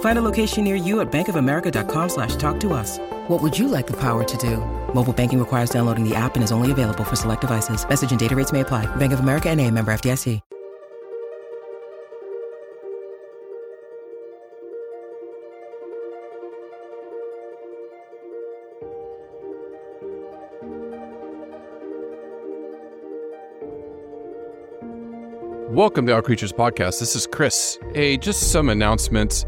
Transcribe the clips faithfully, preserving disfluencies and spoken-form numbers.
Find a location near you at bankofamerica.com slash talk to us. What would you like the power to do? Mobile banking requires downloading the app and is only available for select devices. Message and data rates may apply. Bank of America N A, member F D I C. Welcome to All Creatures Podcast. This is Chris. Hey, just some announcements.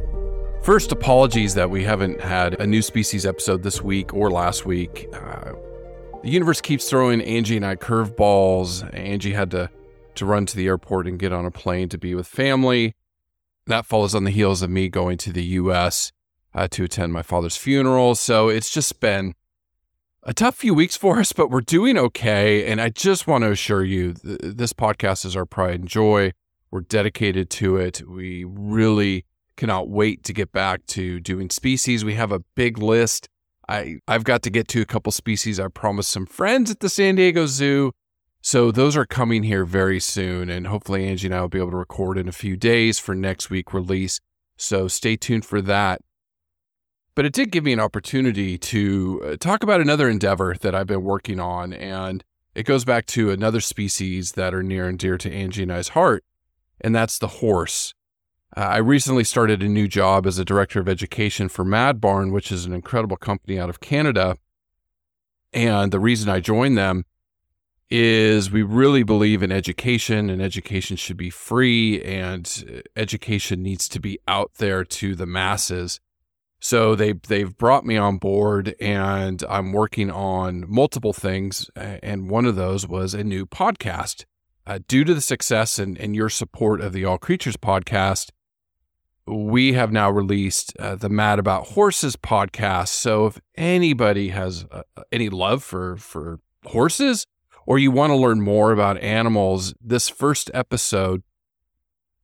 First, apologies that we haven't had a new species episode this week or last week. Uh, the universe keeps throwing Angie and I curveballs. Angie had to, to run to the airport and get on a plane to be with family. That follows on the heels of me going to the U S uh, to attend my father's funeral. So it's just been a tough few weeks for us, but we're doing okay. And I just want to assure you, th- this podcast is our pride and joy. We're dedicated to it. We really cannot wait to get back to doing species. We have a big list. I, I've got to get to a couple species. I promised some friends at the San Diego Zoo. So those are coming here very soon. And hopefully Angie and I will be able to record in a few days for next week release. So stay tuned for that. But it did give me an opportunity to talk about another endeavor that I've been working on. And it goes back to another species that are near and dear to Angie and I's heart. And that's the horse. Uh, I recently started a new job as a director of education for Mad Barn, which is an incredible company out of Canada. And the reason I joined them is we really believe in education, and education should be free, and education needs to be out there to the masses. So they, they've brought me on board, and I'm working on multiple things. And one of those was a new podcast. Uh, due to the success and, and your support of the All Creatures Podcast, we have now released uh, the Mad About Horses podcast. So if anybody has uh, any love for, for horses, or you want to learn more about animals, this first episode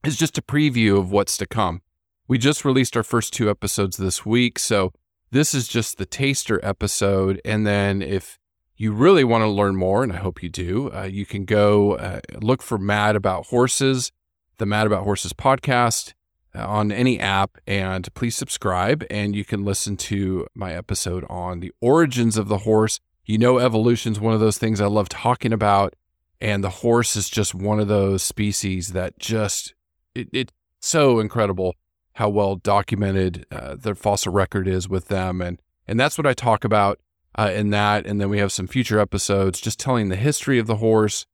is just a preview of what's to come. We just released our first two episodes this week. So this is just the taster episode. And then if you really want to learn more, and I hope you do, uh, you can go uh, look for Mad About Horses, the Mad About Horses podcast uh, on any app, and please subscribe, and you can listen to my episode on the origins of the horse. You know, evolution's one of those things I love talking about, and the horse is just one of those species that just, it, it's so incredible how well documented uh, their fossil record is with them, and, and that's what I talk about. Uh, in that, and then we have some future episodes just telling the history of the horse,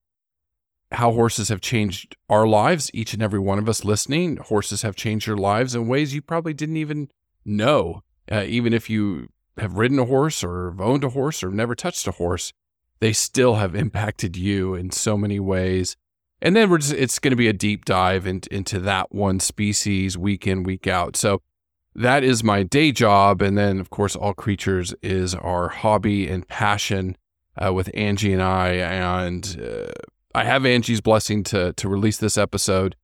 how horses have changed our lives. Each and every one of us listening, horses have changed your lives in ways you probably didn't even know. Uh, even if you have ridden a horse or have owned a horse or never touched a horse, they still have impacted you in so many ways. And then we're just, it's going to be a deep dive in, into that one species week in, week out. So that is my day job. And then, of course, All Creatures is our hobby and passion uh, with Angie and I. And uh, I have Angie's blessing to to release this episode.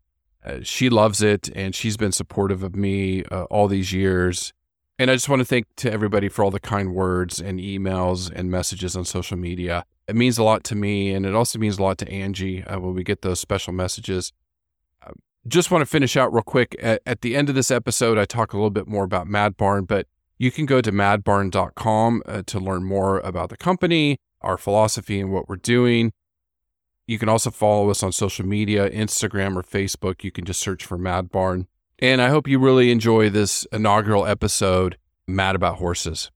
Uh, she loves it, and she's been supportive of me uh, all these years. And I just want to thank to everybody for all the kind words and emails and messages on social media. It means a lot to me, and it also means a lot to Angie uh, when we get those special messages. Just want to finish out real quick. At, at the end of this episode, I talk a little bit more about Mad Barn, but you can go to mad barn dot com uh, to learn more about the company, our philosophy, and what we're doing. You can also follow us on social media, Instagram or Facebook. You can just search for Mad Barn. And I hope you really enjoy this inaugural episode, Mad About Horses.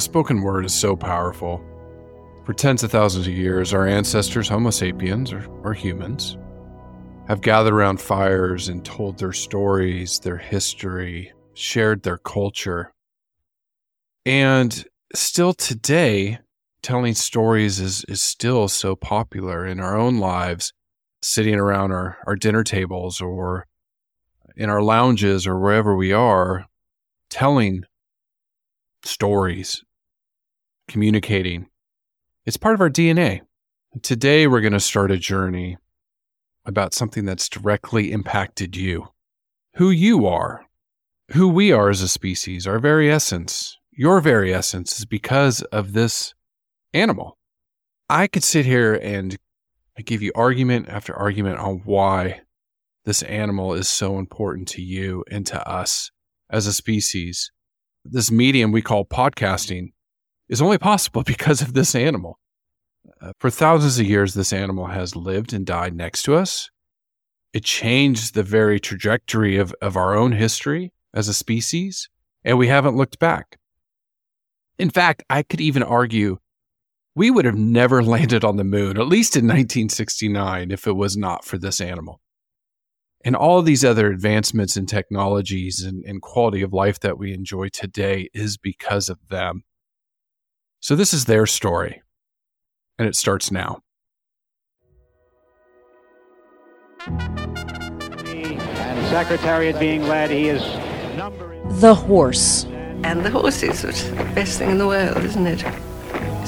The spoken word is so powerful. For tens of thousands of years, our ancestors, Homo sapiens, or, or humans, have gathered around fires and told their stories, their history, shared their culture. And still today, telling stories is, is still so popular in our own lives, sitting around our, our dinner tables or in our lounges or wherever we are, telling stories, communicating. It's part of our D N A. Today, we're going to start a journey about something that's directly impacted you, who you are, who we are as a species, our very essence. Your very essence is because of this animal. I could sit here and give you argument after argument on why this animal is so important to you and to us as a species. This medium we call podcasting is only possible because of this animal. Uh, for thousands of years, this animal has lived and died next to us. It changed the very trajectory of, of our own history as a species, and we haven't looked back. In fact, I could even argue we would have never landed on the moon, at least in nineteen sixty-nine, if it was not for this animal. And all these other advancements in technologies and, and quality of life that we enjoy today is because of them. So this is their story. And it starts now. And Secretariat being led, he is numbering... The horse. And the horses is the best thing in the world, isn't it?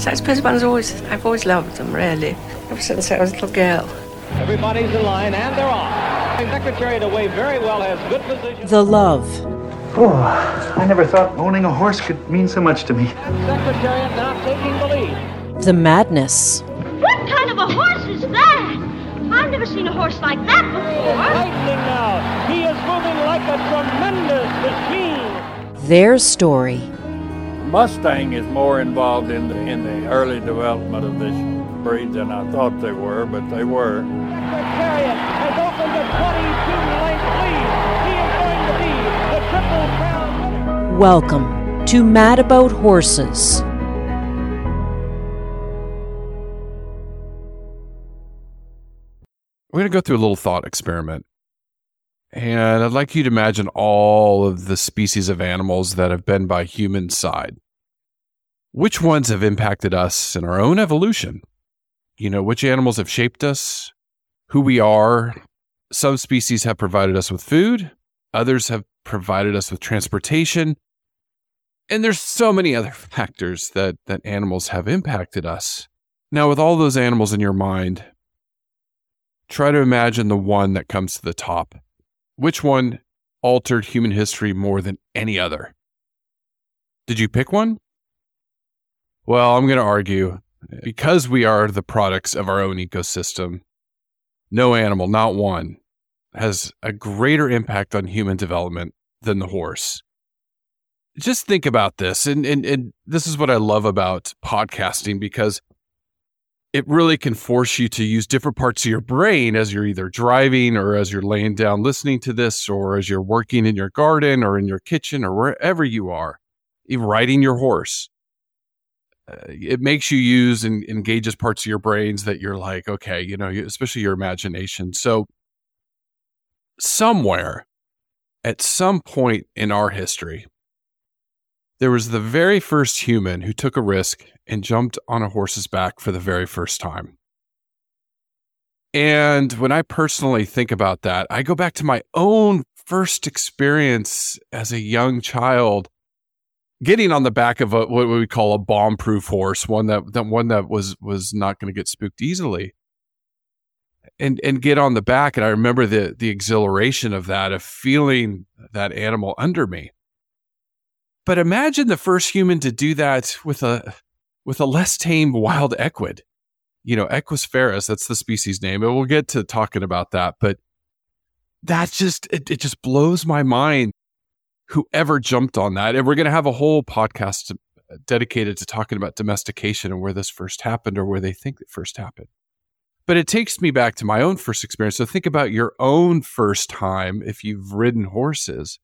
So I suppose one's always, I've always loved them, really, ever since I was a little girl. Everybody's in line, and they're off. The Secretariat away very well, has good position... The love. Oh, I never thought owning a horse could mean so much to me. And Secretariat not taking the lead. The madness. What kind of a horse is that? I've never seen a horse like that before. Lightning now. He is moving like a tremendous machine. Their story. Mustang is more involved in the, in the early development of this breed than I thought they were, but they were. The Secretariat has opened a twenty-two length lead. He is going to be the Triple Crown winner. Welcome to Mad About Horses. We're going to go through a little thought experiment, and I'd like you to imagine all of the species of animals that have been by human side. Which ones have impacted us in our own evolution? You know, which animals have shaped us, who we are? Some species have provided us with food. Others have provided us with transportation. And there's so many other factors that, that animals have impacted us. Now, with all those animals in your mind, try to imagine the one that comes to the top. Which one altered human history more than any other? Did you pick one? Well, I'm going to argue, because we are the products of our own ecosystem, no animal, not one, has a greater impact on human development than the horse. Just think about this, and, and, and this is what I love about podcasting, because it really can force you to use different parts of your brain as you're either driving or as you're laying down listening to this or as you're working in your garden or in your kitchen or wherever you are, even riding your horse. Uh, it makes you use and engages parts of your brains that you're like, okay, you know, especially your imagination. So somewhere at some point in our history, there was the very first human who took a risk and jumped on a horse's back for the very first time. And when I personally think about that, I go back to my own first experience as a young child, getting on the back of a, what we call a bomb-proof horse, one that, that one that was was not going to get spooked easily, and and get on the back. And I remember the the exhilaration of that, of feeling that animal under me. But imagine the first human to do that with a with a less tame wild equid. You know, Equus ferus, that's the species name. And we'll get to talking about that. But that just, it, it just blows my mind, whoever jumped on that. And we're going to have a whole podcast to, dedicated to talking about domestication and where this first happened or where they think it first happened. But it takes me back to my own first experience. So think about your own first time if you've ridden horses.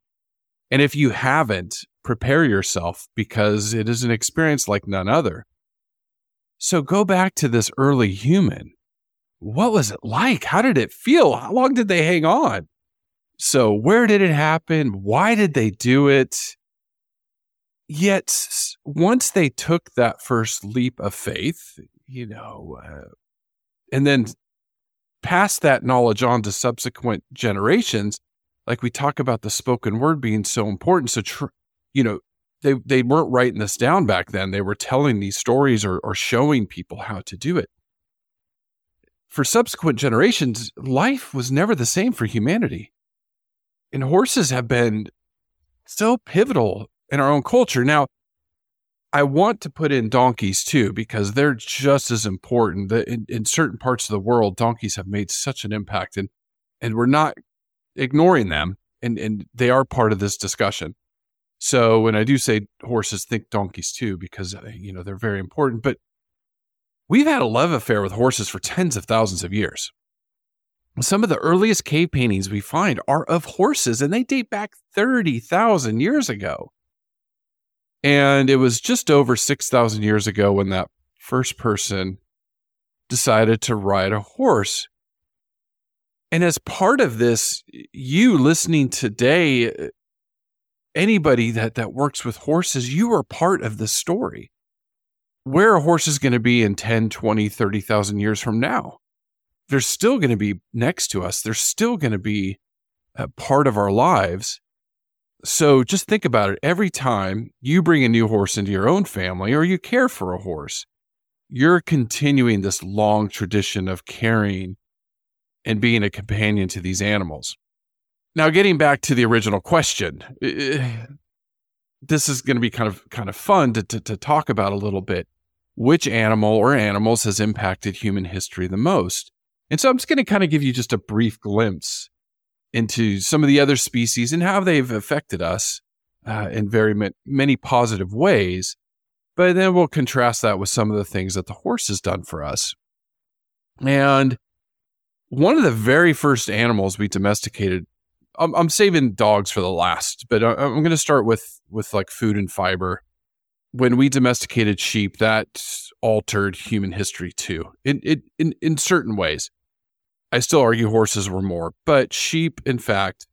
And if you haven't, prepare yourself because it is an experience like none other. So go back to this early human. What was it like? How did it feel? How long did they hang on? So where did it happen? Why did they do it? Yet once they took that first leap of faith, you know, uh, and then pass that knowledge on to subsequent generations, like we talk about the spoken word being so important. So, tr- you know, they they weren't writing this down back then. They were telling these stories or, or showing people how to do it. For subsequent generations, life was never the same for humanity. And horses have been so pivotal in our own culture. Now, I want to put in donkeys too, because they're just as important. In, in certain parts of the world, donkeys have made such an impact, and and we're not ignoring them, and, and they are part of this discussion. So when I do say horses, think donkeys too, because you know they're very important. But we've had a love affair with horses for tens of thousands of years. Some of the earliest cave paintings we find are of horses, and they date back thirty thousand years ago. And it was just over six thousand years ago when that first person decided to ride a horse. And as part of this, you listening today, anybody that, that works with horses, you are part of the story. Where a horse is going to be in ten, twenty, thirty thousand years from now? They're still going to be next to us. They're still going to be a part of our lives. So just think about it. Every time you bring a new horse into your own family or you care for a horse, you're continuing this long tradition of caring and being a companion to these animals. Now, getting back to the original question, this is going to be kind of kind of fun to, to, to talk about a little bit. Which animal or animals has impacted human history the most? And so I'm just going to kind of give you just a brief glimpse into some of the other species and how they've affected us uh, in very ma- many positive ways. But then we'll contrast that with some of the things that the horse has done for us. And one of the very first animals we domesticated, I'm, I'm saving dogs for the last, but I, I'm going to start with, with like food and fiber. When we domesticated sheep, that altered human history too, in, in, in, in certain ways. I still argue horses were more, but sheep, in fact,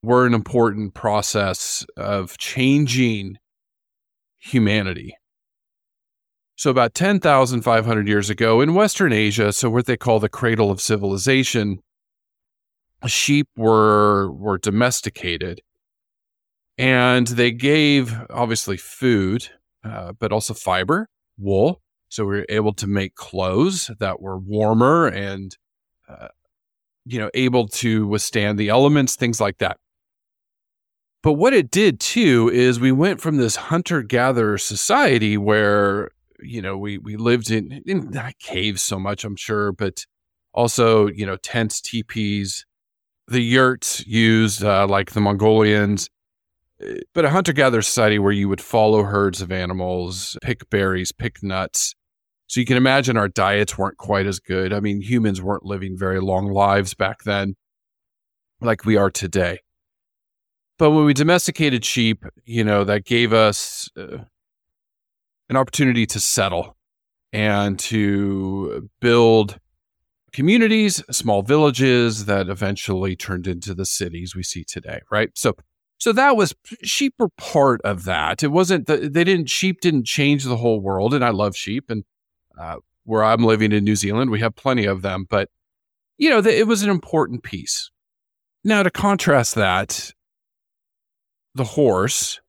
were an important process of changing humanity. So about ten thousand five hundred years ago in Western Asia, so what they call the cradle of civilization, sheep were were domesticated, and they gave, obviously, food, uh, but also fiber, wool. So we were able to make clothes that were warmer and Uh, you know, able to withstand the elements, things like that. But what it did too is we went from this hunter-gatherer society where, you know, we we lived in, in not caves so much, I'm sure, but also, you know, tents, teepees, the yurts used uh, like the Mongolians, but a hunter-gatherer society where you would follow herds of animals, pick berries, pick nuts. So you can imagine our diets weren't quite as good. I mean, humans weren't living very long lives back then like we are today. But when we domesticated sheep, you know, that gave us uh, an opportunity to settle and to build communities, small villages that eventually turned into the cities we see today, right? So So that was, sheep were part of that. It wasn't, the, they didn't, sheep didn't change the whole world. And I love sheep, and Uh, where I'm living in New Zealand, we have plenty of them, but, you know, the, it was an important piece. Now, to contrast that, the horse,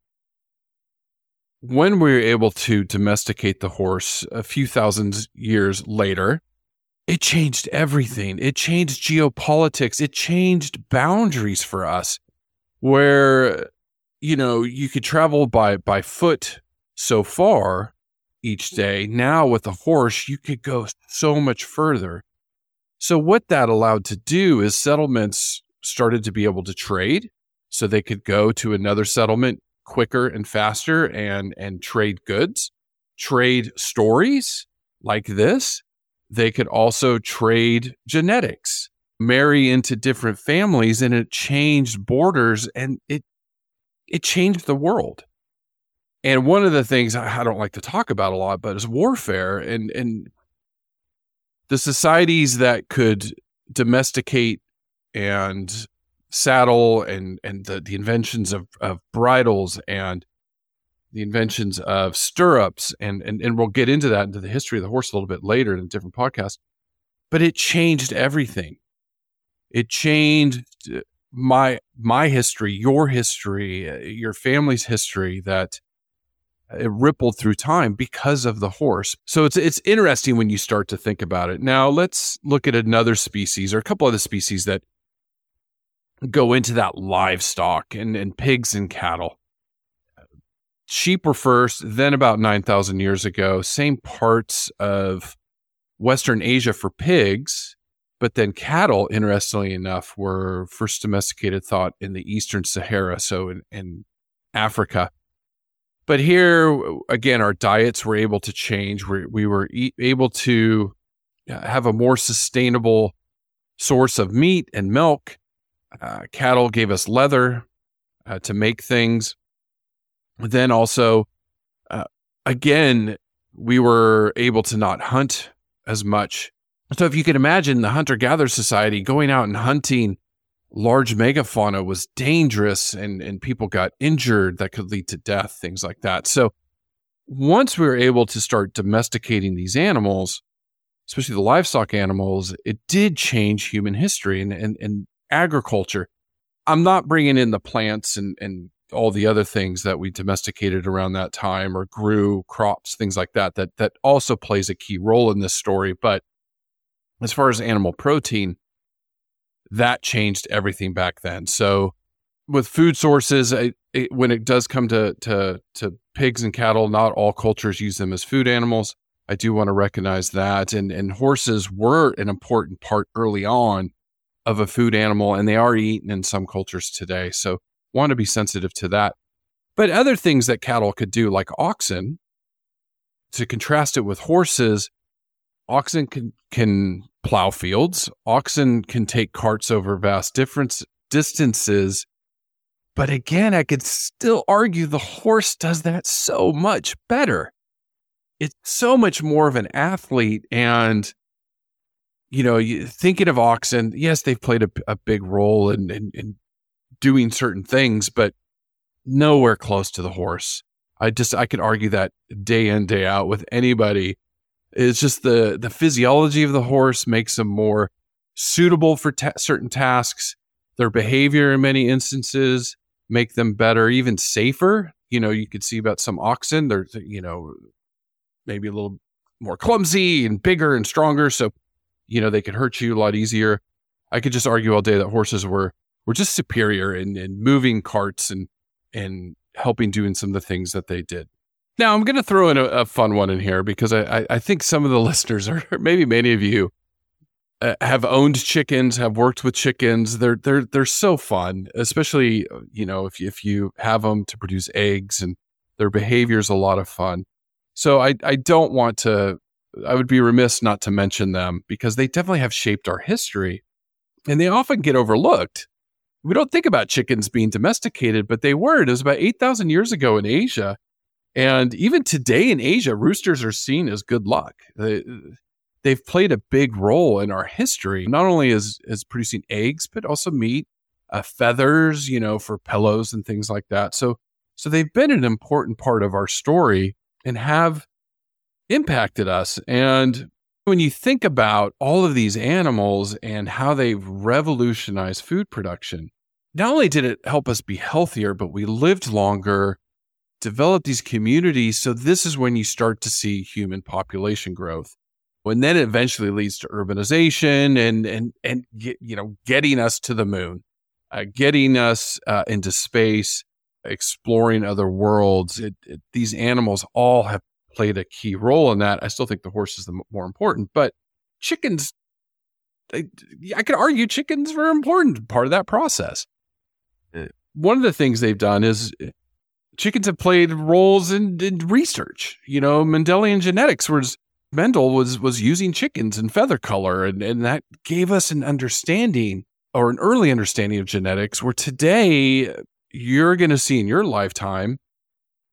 when we were able to domesticate the horse a few thousand years later, it changed everything. It changed geopolitics. It changed boundaries for us where, you know, you could travel by, by foot so far each day. Now with a horse, you could go so much further. So what that allowed to do is settlements started to be able to trade, so they could go to another settlement quicker and faster and, and trade goods, trade stories like this. They could also trade genetics, marry into different families, and it changed borders, and it it changed the world. And one of the things I don't like to talk about a lot, but is warfare and, and the societies that could domesticate and saddle and, and the, the inventions of, of bridles and the inventions of stirrups. And, and, and we'll get into that, into the history of the horse a little bit later in a different podcast, but it changed everything. It changed my, my history, your history, your family's history, that it rippled through time because of the horse. So it's, it's interesting when you start to think about it. Now let's look at another species, or a couple other species that go into that livestock, and, and pigs and cattle. Sheep were first, then about nine thousand years ago, same parts of Western Asia for pigs, but then cattle, interestingly enough, were first domesticated, thought, in the Eastern Sahara, so in, in Africa. But here, again, our diets were able to change. We, we were e- able to have a more sustainable source of meat and milk. Uh, cattle gave us leather uh, to make things. Then also, uh, again, we were able to not hunt as much. So if you can imagine the hunter-gatherer society, going out and hunting large megafauna was dangerous, and, and people got injured that could lead to death, things like that. So once we were able to start domesticating these animals, especially the livestock animals, it did change human history and, and, and agriculture. I'm not bringing in the plants and, and all the other things that we domesticated around that time, or grew crops, things like that, that, that also plays a key role in this story. But as far as animal protein, that changed everything back then. So with food sources, it, it, when it does come to, to, to pigs and cattle, not all cultures use them as food animals. I do want to recognize that. And, and horses were an important part early on of a food animal, and they are eaten in some cultures today. So want to be sensitive to that. But other things that cattle could do, like oxen, to contrast it with horses, oxen can, can plow fields. Oxen can take carts over vast different distances. But again, I could still argue the horse does that so much better. It's so much more of an athlete. And, you know, you, thinking of oxen, yes, they've played a, a big role in, in, in doing certain things, but nowhere close to the horse. I just, I could argue that day in, day out with anybody. It's just the, the physiology of the horse makes them more suitable for ta- certain tasks. Their behavior in many instances make them better, even safer. You know, you could see about some oxen, they're, you know, maybe a little more clumsy and bigger and stronger. So, you know, they could hurt you a lot easier. I could just argue all day that horses were We're just superior in, in moving carts and and helping doing some of the things that they did. Now, I'm going to throw in a, a fun one in here, because I, I, I think some of the listeners, or maybe many of you, uh, have owned chickens, have worked with chickens. They're they're they're so fun, especially, you know, if you, if you have them to produce eggs, and their behavior is a lot of fun. So I I don't want to, I would be remiss not to mention them, because they definitely have shaped our history, and they often get overlooked. We don't think about chickens being domesticated, but they were. It was about eight thousand years ago in Asia. And even today in Asia, roosters are seen as good luck. They, they've played a big role in our history, not only as, as producing eggs, but also meat, uh, feathers, you know, for pillows and things like that. So, so they've been an important part of our story and have impacted us. And when you think about all of these animals and how they've revolutionized food production, not only did it help us be healthier, but we lived longer, developed these communities. So this is when you start to see human population growth, and then it eventually leads to urbanization and and and get, you know, getting us to the moon, uh, getting us uh, into space, exploring other worlds. It, it, these animals all have played a key role in that. I still think the horse is the more important, but chickens, I, I could argue chickens were an important part of that process. One of the things they've done is chickens have played roles in, in research. You know, Mendelian genetics was, Mendel was, was using chickens and feather color, and, and that gave us an understanding, or an early understanding, of genetics, where today you're going to see in your lifetime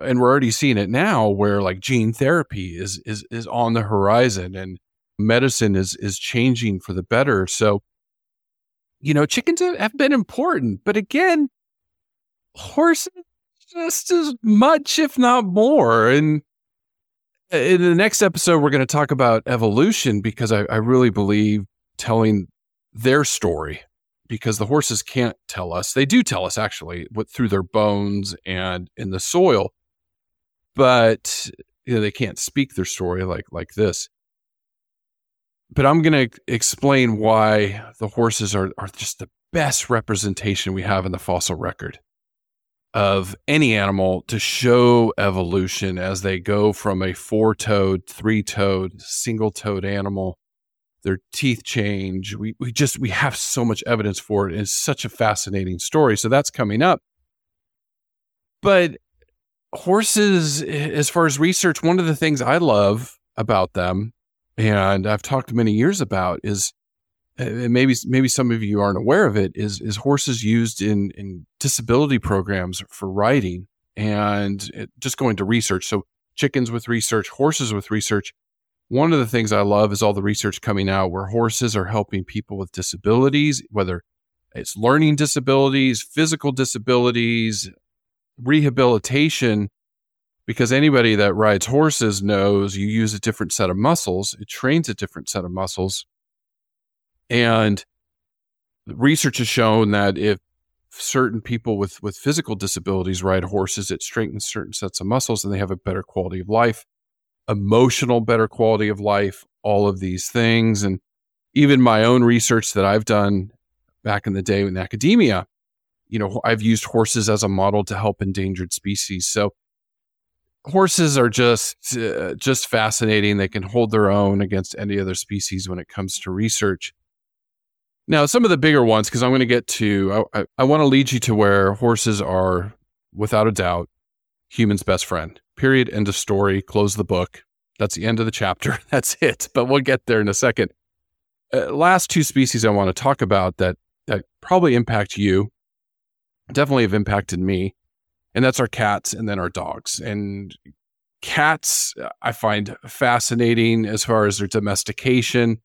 and we're already seeing it now, where like gene therapy is is is on the horizon, and medicine is is changing for the better. So, you know, chickens have been important, but again, horses just as much, if not more. And in the next episode, we're going to talk about evolution, because I, I really believe telling their story, because the horses can't tell us. They do tell us, actually, what, through their bones and in the soil, but you know, they can't speak their story like like this. But I'm going to explain why the horses are, are just the best representation we have in the fossil record of any animal to show evolution as they go from a four-toed, three-toed, single-toed animal. Their teeth change. We we just, we have so much evidence for it. And it's such a fascinating story. So that's coming up. But horses, as far as research, one of the things I love about them, and I've talked many years about, is, and maybe maybe some of you aren't aware of it, is is horses used in, in disability programs for riding, and it, just going to research. So chickens with research, horses with research. One of the things I love is all the research coming out where horses are helping people with disabilities, whether it's learning disabilities, physical disabilities, rehabilitation. Because anybody that rides horses knows you use a different set of muscles. It trains a different set of muscles. And research has shown that if certain people with, with physical disabilities ride horses, it strengthens certain sets of muscles and they have a better quality of life, emotional, better quality of life, all of these things. And even my own research that I've done back in the day in academia, you know, I've used horses as a model to help endangered species. So horses are just uh, just fascinating. They can hold their own against any other species when it comes to research. Now, some of the bigger ones, because I'm going to get to, I, I, I want to lead you to where horses are, without a doubt, human's best friend. Period. End of story. Close the book. That's the end of the chapter. That's it. But we'll get there in a second. Uh, last two species I want to talk about that that probably impact you, definitely have impacted me. And that's our cats and then our dogs. And cats, I find fascinating as far as their domestication.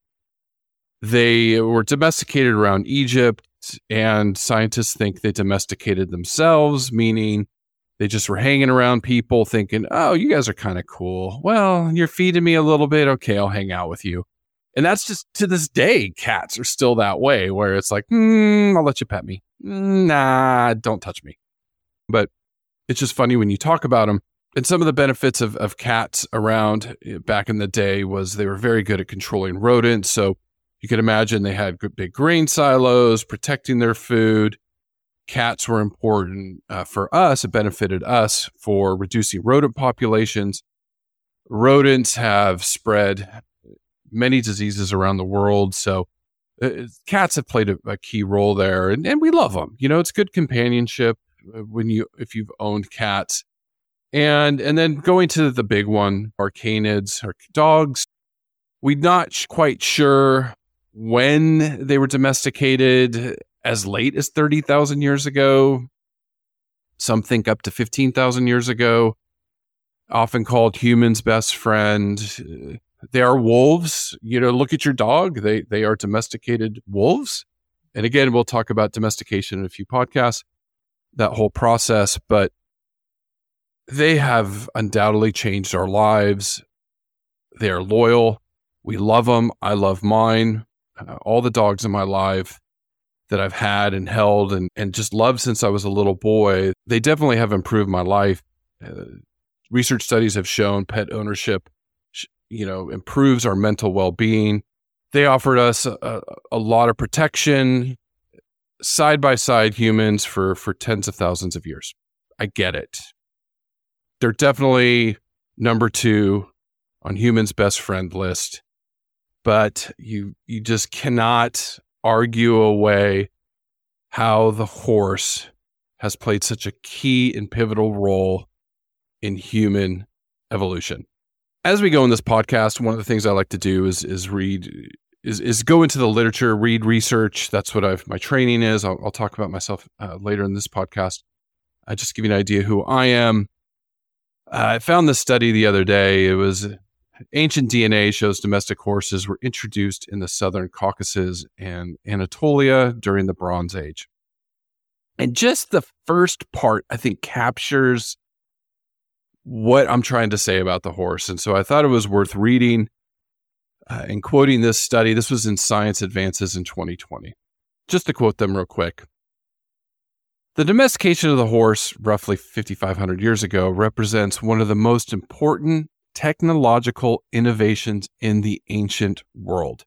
They were domesticated around Egypt, and scientists think they domesticated themselves, meaning they just were hanging around people thinking, oh, you guys are kind of cool. Well, you're feeding me a little bit. Okay, I'll hang out with you. And that's just, to this day, cats are still that way, where it's like, mm, I'll let you pet me. Nah, don't touch me. But it's just funny when you talk about them. And some of the benefits of, of cats around back in the day was they were very good at controlling rodents. So you could imagine they had good, big grain silos, protecting their food. Cats were important uh, for us. It benefited us for reducing rodent populations. Rodents have spread many diseases around the world. So uh, cats have played a, a key role there. And, and we love them. You know, it's good companionship when you, if you've owned cats. And and then going to the big one, our canids, our dogs. We're not quite sure when they were domesticated, as late as thirty thousand years ago. Some think up to fifteen thousand years ago, often called human's best friend. They are wolves. You know, look at your dog. They, they are domesticated wolves. And again, we'll talk about domestication in a few podcasts, that whole process, but they have undoubtedly changed our lives. They are loyal. We love them. I love mine. Uh, all the dogs in my life that I've had and held and, and just loved since I was a little boy, they definitely have improved my life. Uh, research studies have shown pet ownership, you know, improves our mental well-being. They offered us a, a lot of protection, side by side humans for, for tens of thousands of years. I get it. They're definitely number two on humans' best friend list, but you, you just cannot argue away how the horse has played such a key and pivotal role in human evolution. As we go in this podcast, one of the things I like to do is is read is is go into the literature, read research. That's what I've, my training is. I'll, I'll talk about myself uh, later in this podcast. I just give you an idea who I am. I found this study the other day. It was ancient D N A shows domestic horses were introduced in the Southern Caucasus and Anatolia during the Bronze Age. And just the first part, I think, captures what I'm trying to say about the horse. And so I thought it was worth reading uh, and quoting this study. This was in Science Advances in twenty twenty. Just to quote them real quick. The domestication of the horse, roughly fifty-five hundred years ago, represents one of the most important technological innovations in the ancient world.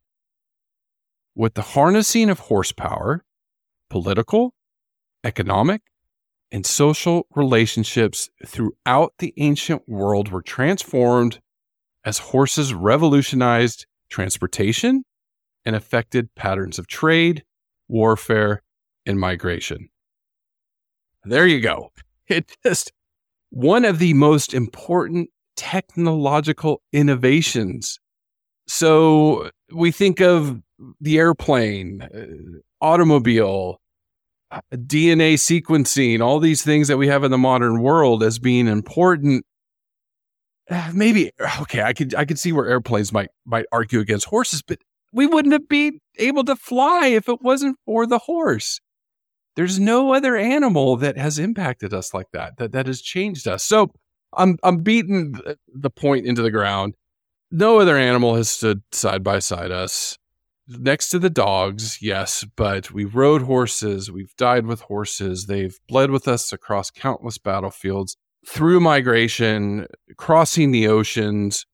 With the harnessing of horsepower, political, economic, and social relationships throughout the ancient world were transformed as horses revolutionized transportation and affected patterns of trade, warfare, and migration. There you go. It just one of the most important technological innovations. So we think of the airplane, automobile, D N A sequencing, all these things that we have in the modern world as being important. Maybe, okay, I could I could see where airplanes might might argue against horses, but we wouldn't have been able to fly if it wasn't for the horse. There's no other animal that has impacted us like that, that, that has changed us. So I'm I'm beating the point into the ground. No other animal has stood side by side us. Next to the dogs, yes, but we rode horses. We've died with horses. They've bled with us across countless battlefields, through migration, crossing the oceans.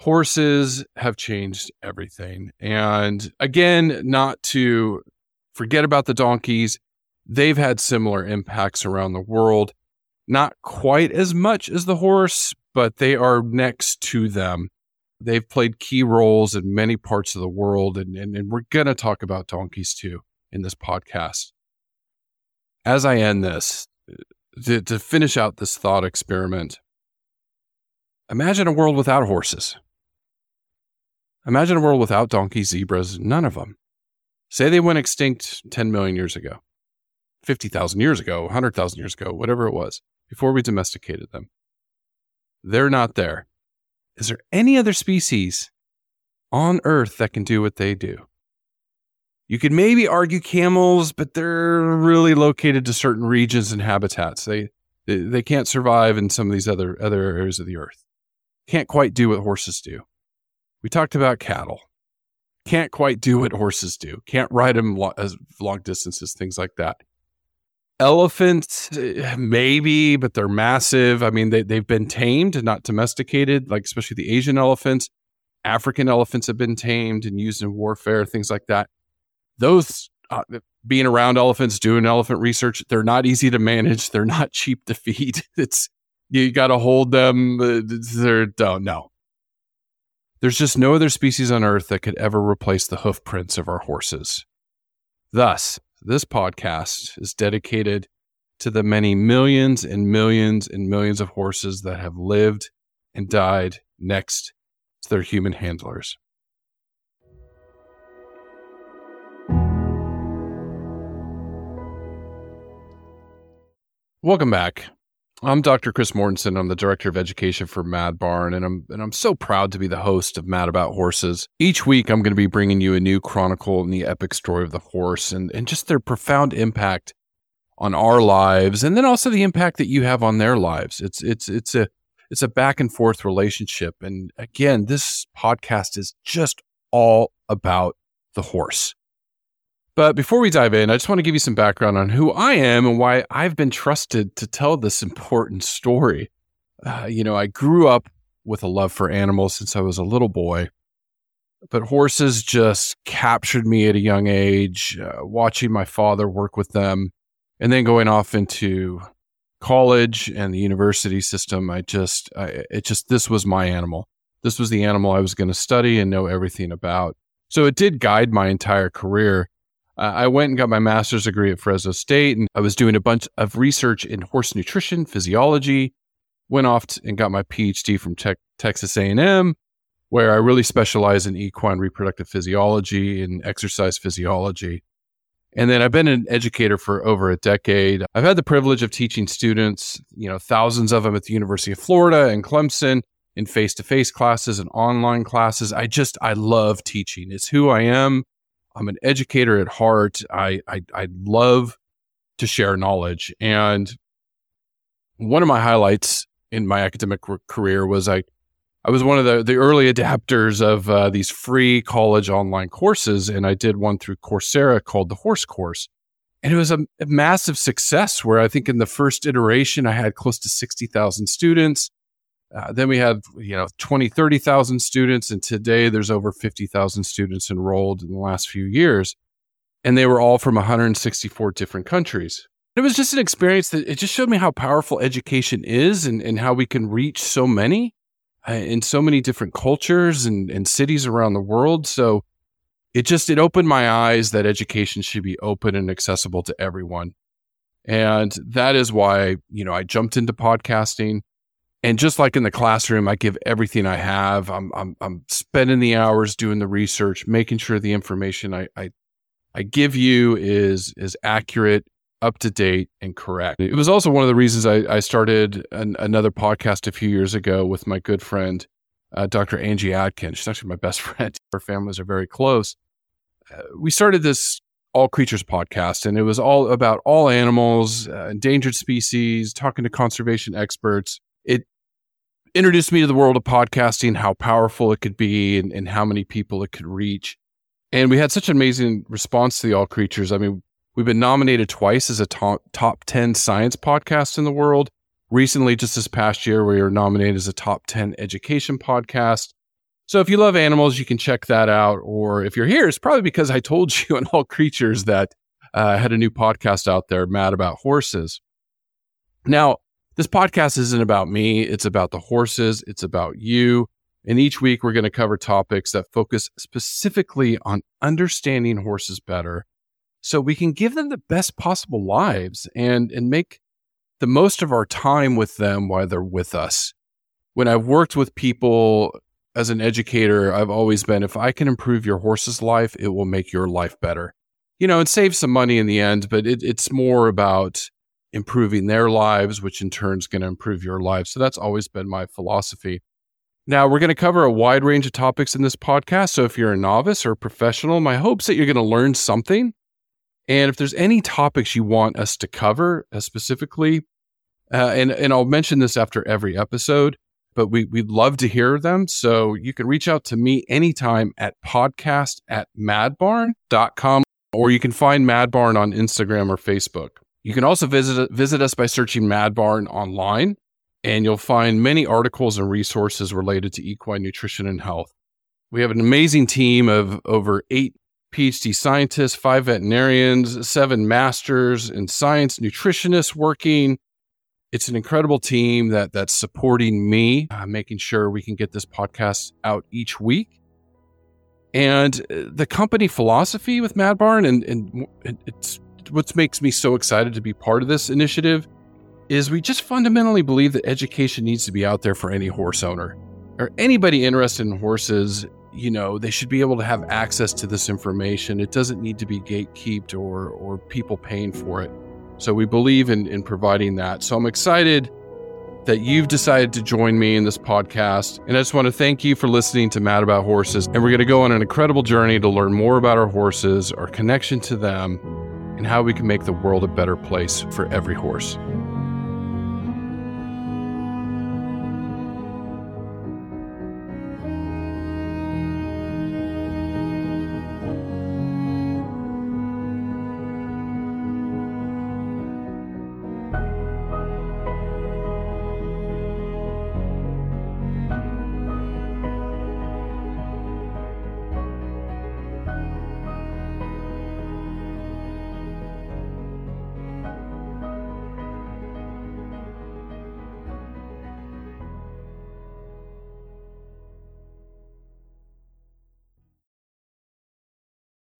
Horses have changed everything. And again, not to forget about the donkeys. They've had similar impacts around the world. Not quite as much as the horse, but they are next to them. They've played key roles in many parts of the world, and, and, and we're going to talk about donkeys too in this podcast. As I end this, to, to finish out this thought experiment, imagine a world without horses. Imagine a world without donkeys, zebras, none of them. Say they went extinct ten million years ago, fifty thousand years ago, one hundred thousand years ago, whatever it was, before we domesticated them. They're not there. Is there any other species on Earth that can do what they do? You could maybe argue camels, but they're really located to certain regions and habitats. They they can't survive in some of these other, other areas of the Earth. Can't quite do what horses do. We talked about cattle. Can't quite do what horses do. Can't ride them lo- as long distances, things like that. Elephants, maybe, but they're massive. I mean, they, they've been tamed, not domesticated, like especially the Asian elephants. African elephants have been tamed and used in warfare, things like that. Those, uh, being around elephants, doing elephant research, they're not easy to manage. They're not cheap to feed. It's you got to hold them. Uh, they're, oh, no. There's just no other species on Earth that could ever replace the hoof prints of our horses. Thus, this podcast is dedicated to the many millions and millions and millions of horses that have lived and died next to their human handlers. Welcome back. I'm Doctor Chris Mortensen. I'm the Director of Education for Mad Barn, and I'm and I'm so proud to be the host of Mad About Horses. Each week, I'm going to be bringing you a new chronicle in the epic story of the horse and, and just their profound impact on our lives, and then also the impact that you have on their lives. It's it's it's a it's a back and forth relationship. And again, this podcast is just all about the horse. But before we dive in, I just want to give you some background on who I am and why I've been trusted to tell this important story. Uh, you know, I grew up with a love for animals since I was a little boy, but horses just captured me at a young age, uh, watching my father work with them. And then going off into college and the university system, I just, I, it just, this was my animal. This was the animal I was going to study and know everything about. So it did guide my entire career. I went and got my master's degree at Fresno State, and I was doing a bunch of research in horse nutrition, physiology, went off and got my P H D from Te- Texas A and M, where I really specialize in equine reproductive physiology and exercise physiology. And then I've been an educator for over a decade. I've had the privilege of teaching students, you know, thousands of them at the University of Florida and Clemson in face-to-face classes and online classes. I just, I love teaching. It's who I am. I'm an educator at heart. I, I, I love to share knowledge. And one of my highlights in my academic career was I, I was one of the, the early adapters of uh, these free college online courses, and I did one through Coursera called The Horse Course. And it was a, a massive success where I think in the first iteration, I had close to sixty thousand students. Uh, then we had, you know, twenty, thirty thousand students, and today there's over fifty thousand students enrolled in the last few years, and they were all from one hundred sixty-four different countries. It was just an experience that it just showed me how powerful education is and, and how we can reach so many uh, in so many different cultures and, and cities around the world. So it just, it opened my eyes that education should be open and accessible to everyone. And that is why, you know, I jumped into podcasting. And just like in the classroom, I give everything I have. I'm I'm I'm spending the hours doing the research, making sure the information I I, I give you is is accurate, up to date, and correct. It was also one of the reasons I, I started an, another podcast a few years ago with my good friend, uh, Doctor Angie Adkin. She's actually my best friend. Our families are very close. Uh, we started this All Creatures Podcast, and it was all about all animals, uh, endangered species, talking to conservation experts. It introduced me to the world of podcasting, how powerful it could be and, and how many people it could reach. And we had such an amazing response to the All Creatures. I mean, we've been nominated twice as a top, top ten science podcast in the world. Recently, just this past year, we were nominated as a top ten education podcast. So if you love animals, you can check that out. Or if you're here, it's probably because I told you on All Creatures that uh, I had a new podcast out there, Mad About Horses. Now, this podcast isn't about me. It's about the horses. It's about you. And each week, we're going to cover topics that focus specifically on understanding horses better so we can give them the best possible lives and, and make the most of our time with them while they're with us. When I've worked with people as an educator, I've always been, if I can improve your horse's life, it will make your life better. You know, and save some money in the end, but it, it's more about improving their lives, which in turn is going to improve your life. So that's always been my philosophy. Now, we're going to cover a wide range of topics in this podcast. So if you're a novice or a professional, my hope's that you're going to learn something. And if there's any topics you want us to cover uh, specifically, uh, and, and I'll mention this after every episode, but we, we'd love to hear them. So you can reach out to me anytime at podcast at madbarn dot com, or you can find Mad Barn on Instagram or Facebook. You can also visit visit us by searching Mad Barn online, and you'll find many articles and resources related to equine nutrition and health. We have an amazing team of over eight PhD scientists, five veterinarians, seven masters in science, nutritionists working. It's an incredible team that that's supporting me, uh, making sure we can get this podcast out each week. And the company philosophy with Mad Barn, and, and it's what makes me so excited to be part of this initiative, is we just fundamentally believe that education needs to be out there for any horse owner or anybody interested in horses. You know, they should be able to have access to this information. It doesn't need to be gatekept or or people paying for it. So we believe in, in providing that. So I'm excited that you've decided to join me in this podcast. And I just want to thank you for listening to Mad About Horses. And we're going to go on an incredible journey to learn more about our horses, our connection to them, and how we can make the world a better place for every horse.